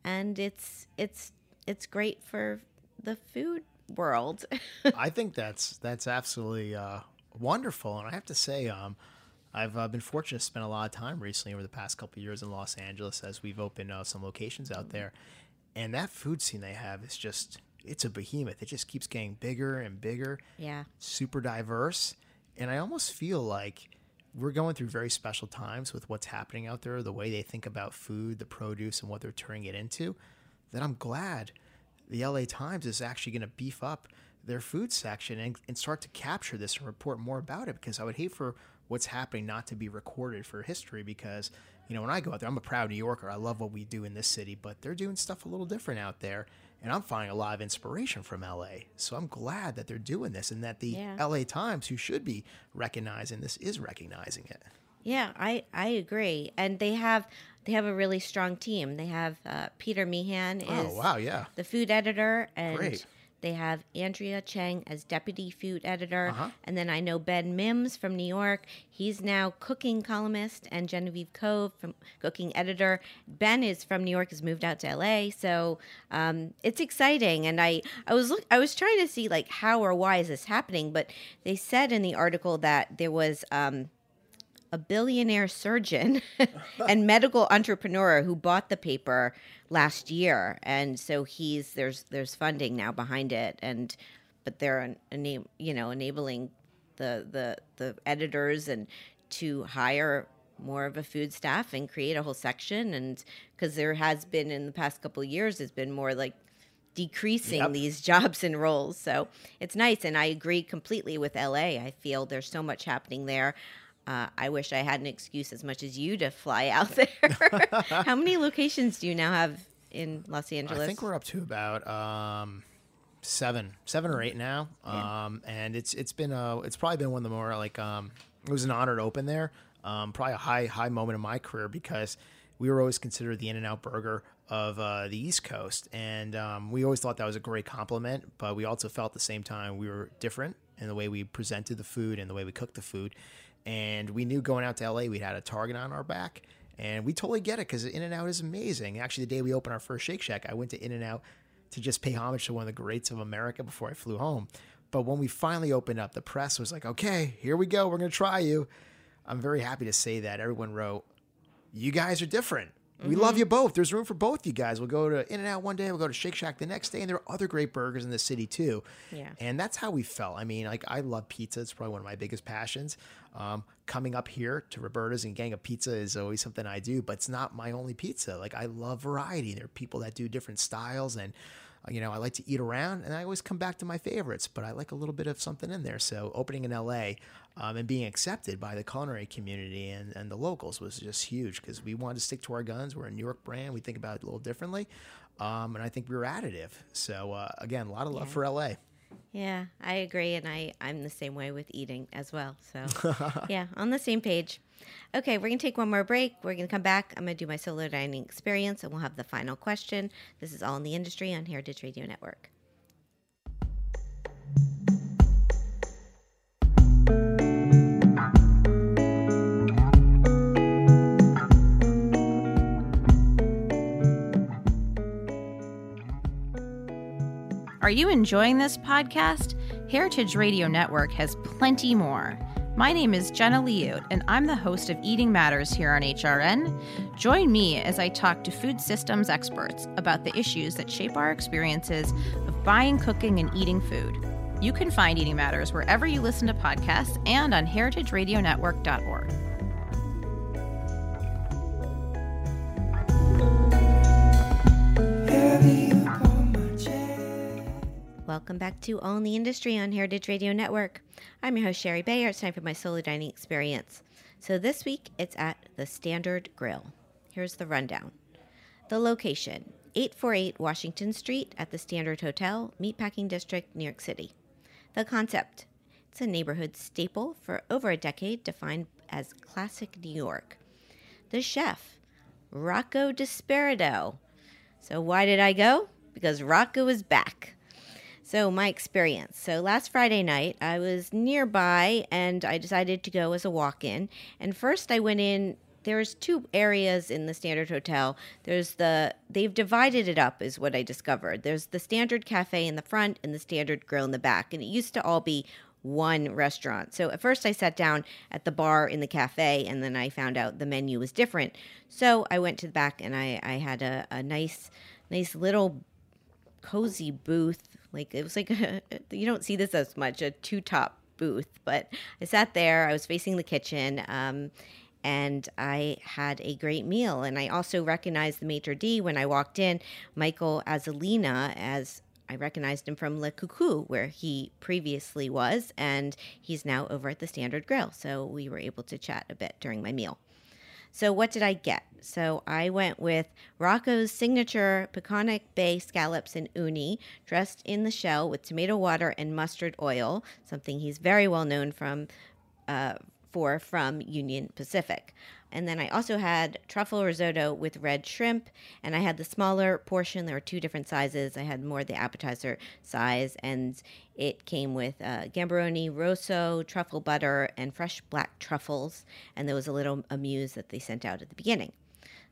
And it's it's it's great for the food world. I think that's that's absolutely uh, wonderful. And I have to say, um, I've uh, been fortunate to spend a lot of time recently over the past couple of years in Los Angeles as we've opened uh, some locations out there. And that food scene they have is just, it's a behemoth. It just keeps getting bigger and bigger. Yeah. Super diverse. And I almost feel like we're going through very special times with what's happening out there, the way they think about food, the produce, and what they're turning it into, that I'm glad the L A Times is actually going to beef up their food section and, and start to capture this and report more about it, because I would hate for what's happening not to be recorded for history, because, you know, when I go out there, I'm a proud New Yorker. I love what we do in this city, but they're doing stuff a little different out there, and I'm finding a lot of inspiration from L A. So I'm glad that they're doing this and that the yeah. L A Times, who should be recognizing this, is recognizing it. Yeah, I, I agree. And they have they have a really strong team. They have uh, Peter Meehan is oh, wow, yeah. the food editor, and Great. They have Andrea Chang as deputy food editor. Uh-huh. And then I know Ben Mims from New York. He's now cooking columnist, and Genevieve Cove from cooking editor. Ben is from New York, has moved out to L A. So um, it's exciting. And I, I was look, I was trying to see like how or why is this happening. But they said in the article that there was um, a billionaire surgeon and medical entrepreneur who bought the paper last year, and so he's there's there's funding now behind it, and but they're enab- you know enabling the the the editors and to hire more of a food staff and create a whole section, and because there has been in the past couple of years has been more like decreasing yep. these jobs and roles, so it's nice, and I agree completely with L A. I feel there's so much happening there. Uh, I wish I had an excuse as much as you to fly out there. How many locations do you now have in Los Angeles? I think we're up to about um, seven, seven or eight now. Yeah. Um, and it's it's been a, it's probably been one of the more like um, it was an honor to open there. Um, probably a high high moment in my career because we were always considered the In-N-Out Burger of uh, the East Coast, and um, we always thought that was a great compliment. But we also felt at the same time we were different in the way we presented the food and the way we cooked the food. And we knew going out to L A, we'd had a target on our back, and we totally get it because In-N-Out is amazing. Actually, the day we opened our first Shake Shack, I went to In-N-Out to just pay homage to one of the greats of America before I flew home. But when we finally opened up, the press was like, okay, here we go. We're going to try you. I'm very happy to say that everyone wrote, you guys are different. Mm-hmm. We love you both. There's room for both you guys. We'll go to In-N-Out one day. We'll go to Shake Shack the next day. And there are other great burgers in the city, too. Yeah. And that's how we felt. I mean, like, I love pizza. It's probably one of my biggest passions. Um, coming up here to Roberta's and getting a pizza is always something I do. But it's not my only pizza. Like, I love variety. There are people that do different styles. And, you know, I like to eat around. And I always come back to my favorites. But I like a little bit of something in there. So opening in L A, Um, and being accepted by the culinary community and, and the locals was just huge because we wanted to stick to our guns. We're a New York brand. We think about it a little differently. Um, and I think we were additive. So, uh, again, a lot of love yeah. for L A. Yeah, I agree. And I, I'm the same way with eating as well. So, yeah, on the same page. Okay, we're going to take one more break. We're going to come back. I'm going to do my solo dining experience, and we'll have the final question. This is All in the Industry on Heritage Radio Network. Are you enjoying this podcast? Heritage Radio Network has plenty more. My name is Jenna Liut, and I'm the host of Eating Matters here on H R N. Join me as I talk to food systems experts about the issues that shape our experiences of buying, cooking, and eating food. You can find Eating Matters wherever you listen to podcasts and on heritage radio network dot org. Welcome back to All in the Industry on Heritage Radio Network. I'm your host, Shari Bayer. It's time for my solo dining experience. So this week, it's at the Standard Grill. Here's the rundown. The location, eight forty-eight Washington Street at the Standard Hotel, Meatpacking District, New York City. The concept, it's a neighborhood staple for over a decade defined as classic New York. The chef, Rocco DiSpirito. So why did I go? Because Rocco is back. So my experience. So last Friday night, I was nearby, and I decided to go as a walk-in. And first I went in. There's two areas in the Standard Hotel. There's the, they've divided it up is what I discovered. There's the Standard Cafe in the front and the Standard Grill in the back. And it used to all be one restaurant. So at first I sat down at the bar in the cafe, and then I found out the menu was different. So I went to the back, and I, I had a, a nice, nice little cozy booth. Like, it was like, a, you don't see this as much, a two-top booth. But I sat there. I was facing the kitchen, um, and I had a great meal. And I also recognized the maitre d' when I walked in, Michael Azzolina, as I recognized him from Le Coucou, where he previously was, and he's now over at the Standard Grill. So we were able to chat a bit during my meal. So what did I get? So I went with Rocco's signature Peconic Bay scallops and uni, dressed in the shell with tomato water and mustard oil, something he's very well known from uh, for from Union Pacific. And then I also had truffle risotto with red shrimp, and I had the smaller portion. There were two different sizes. I had more the appetizer size, and it came with uh, gamberoni rosso, truffle butter, and fresh black truffles. And there was a little amuse that they sent out at the beginning.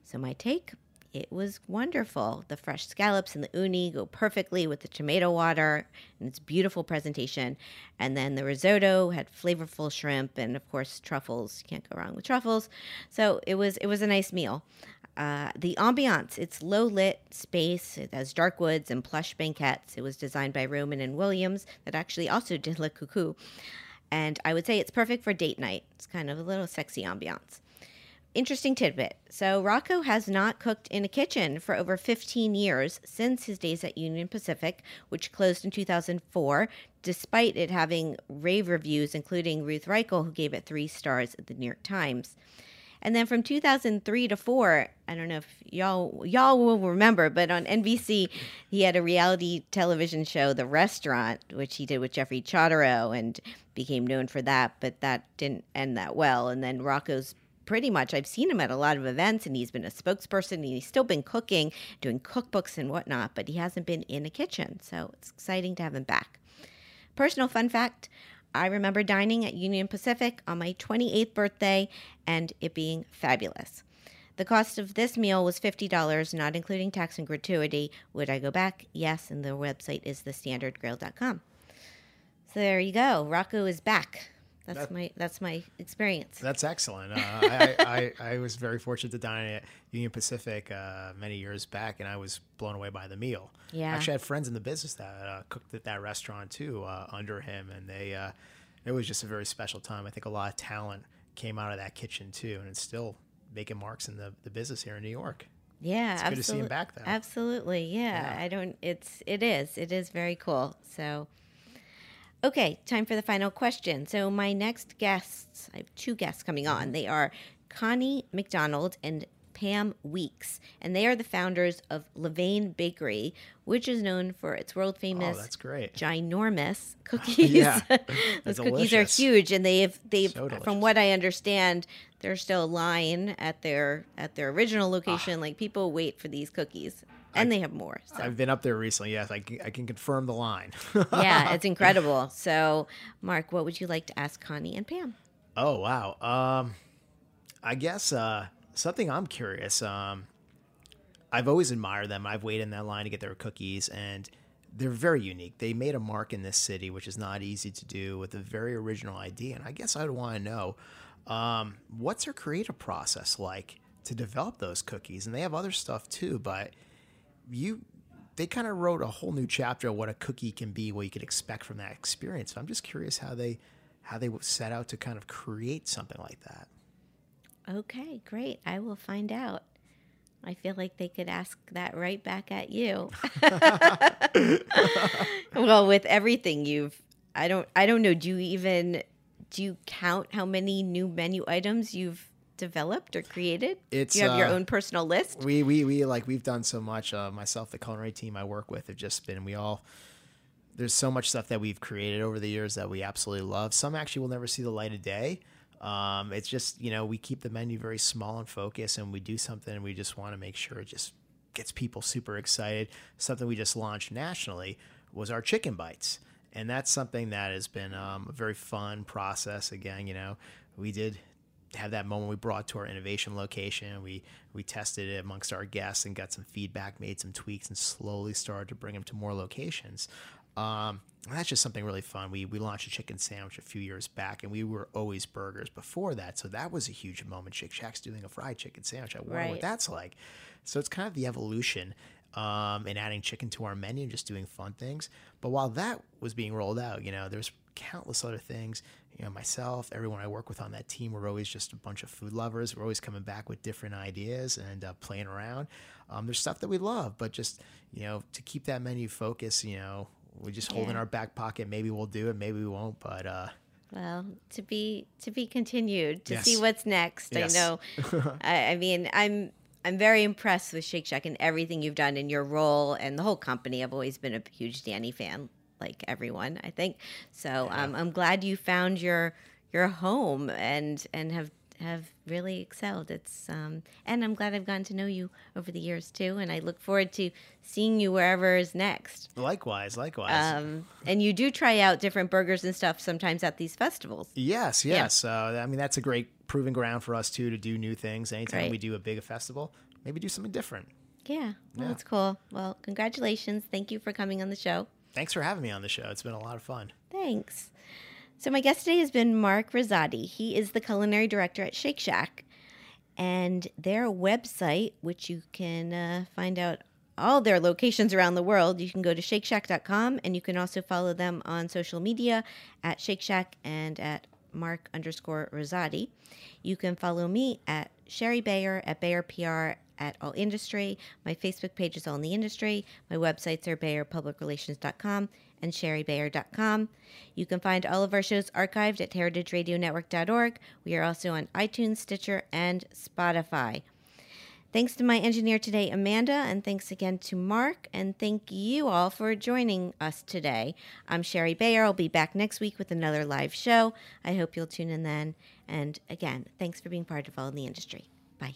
So my take, it was wonderful. The fresh scallops and the uni go perfectly with the tomato water and its beautiful presentation. And then the risotto had flavorful shrimp and, of course, truffles. You can't go wrong with truffles. So it was it was a nice meal. Uh, the ambiance, it's low-lit space. It has dark woods and plush banquettes. It was designed by Roman and Williams, that actually also did Le Coucou. And I would say it's perfect for date night. It's kind of a little sexy ambiance. Interesting tidbit. So Rocco has not cooked in a kitchen for over fifteen years since his days at Union Pacific, which closed in two thousand four, despite it having rave reviews, including Ruth Reichel, who gave it three stars at the New York Times. And then from two thousand three to four, I don't know if y'all y'all will remember, but on N B C, he had a reality television show, The Restaurant, which he did with Jeffrey Chotero and became known for that, but that didn't end that well. And then Rocco's pretty much, I've seen him at a lot of events, and he's been a spokesperson, and he's still been cooking, doing cookbooks and whatnot, but he hasn't been in a kitchen, so it's exciting to have him back. Personal fun fact, I remember dining at Union Pacific on my twenty-eighth birthday, and it being fabulous. The cost of this meal was fifty dollars, not including tax and gratuity. Would I go back? Yes, and the website is the standard grill dot com. So there you go. Rocco is back. That's that, my that's my experience. That's excellent. Uh, I, I, I was very fortunate to dine at Union Pacific uh, many years back, and I was blown away by the meal. Yeah, I actually had friends in the business that uh, cooked at that restaurant too uh, under him, and they uh, it was just a very special time. I think a lot of talent came out of that kitchen too, and it's still making marks in the, the business here in New York. Yeah, it's absolutely. Good to see him back though. Absolutely, yeah. yeah. I don't. It's it is it is very cool. So. Okay, time for the final question. So my next guests, I have two guests coming on. They are Connie McDonald and Pam Weeks, and they are the founders of Levain Bakery, which is known for its world-famous, oh, that's great, ginormous cookies. Yeah, those delicious. Cookies are huge, and they've, they've so from what I understand, there's still a line at their at their original location. Ah. Like, people wait for these cookies. And I, they have more. So. I've been up there recently. Yes, I can, I can confirm the line. Yeah, it's incredible. So, Mark, what would you like to ask Connie and Pam? Oh, wow. Um, I guess uh, something I'm curious. Um, I've always admired them. I've waited in that line to get their cookies, and they're very unique. They made a mark in this city, which is not easy to do, with a very original idea. And I guess I'd want to know, um, what's their creative process like to develop those cookies? And they have other stuff too, but... You, they kind of wrote a whole new chapter of what a cookie can be, what you could expect from that experience. So I'm just curious how they, how they set out to kind of create something like that. Okay, great. I will find out. I feel like they could ask that right back at you. Well, with everything you've, I don't, I don't know. Do you even, do you count how many new menu items you've developed or created? It's, you have uh, your own personal list? We, we, we like, we've done so much. Uh, myself, the culinary team I work with have just been, we all, there's so much stuff that we've created over the years that we absolutely love. Some actually will never see the light of day. Um, it's just, you know, we keep the menu very small and focused, and we do something and we just want to make sure it just gets people super excited. Something we just launched nationally was our chicken bites. And that's something that has been um, a very fun process. Again, you know, we did have that moment we brought to our innovation location. We we tested it amongst our guests and got some feedback, made some tweaks, and slowly started to bring them to more locations. Um, and that's just something really fun. We we launched a chicken sandwich a few years back, and we were always burgers before that. So that was a huge moment. Shake Shack's doing a fried chicken sandwich. I wonder right. what that's like. So it's kind of the evolution um, and adding chicken to our menu and just doing fun things. But while that was being rolled out, you know, there's countless other things. You know, myself, everyone I work with on that team, we're always just a bunch of food lovers. We're always coming back with different ideas and uh, playing around. Um, there's stuff that we love, but just, you know, to keep that menu focused, you know, we just yeah. hold in our back pocket. Maybe we'll do it, maybe we won't, but uh well, to be to be continued, to yes. see what's next. Yes. I know. I, I mean, I'm I'm very impressed with Shake Shack and everything you've done in your role and the whole company. I've always been a huge Danny fan, like everyone, I think. So yeah. um, I'm glad you found your your home and and have have really excelled. It's um, and I'm glad I've gotten to know you over the years too, and I look forward to seeing you wherever is next. Likewise, likewise. Um, and you do try out different burgers and stuff sometimes at these festivals. Yes, yes. Yeah. Uh, I mean, that's a great proving ground for us too, to do new things. Anytime great. We do a big festival, maybe do something different. Yeah, well, yeah. That's cool. Well, congratulations. Thank you for coming on the show. Thanks for having me on the show. It's been a lot of fun. Thanks. So my guest today has been Mark Rosati. He is the culinary director at Shake Shack, and their website, which you can uh, find out all their locations around the world, you can go to shake shack dot com, and you can also follow them on social media at Shake Shack and at Mark underscore Rosati. You can follow me at Shari Bayer, at Bayer P R, at All Industry. My Facebook page is All in the Industry. My websites are bayer public relations dot com and shari bayer dot com. You can find all of our shows archived at heritage radio network dot org. We are also on iTunes, Stitcher, and Spotify. Thanks to my engineer today, Amanda, and thanks again to Mark, and thank you all for joining us today. I'm Shari Bayer. I'll be back next week with another live show. I hope you'll tune in then. And again, thanks for being part of All in the Industry. Bye.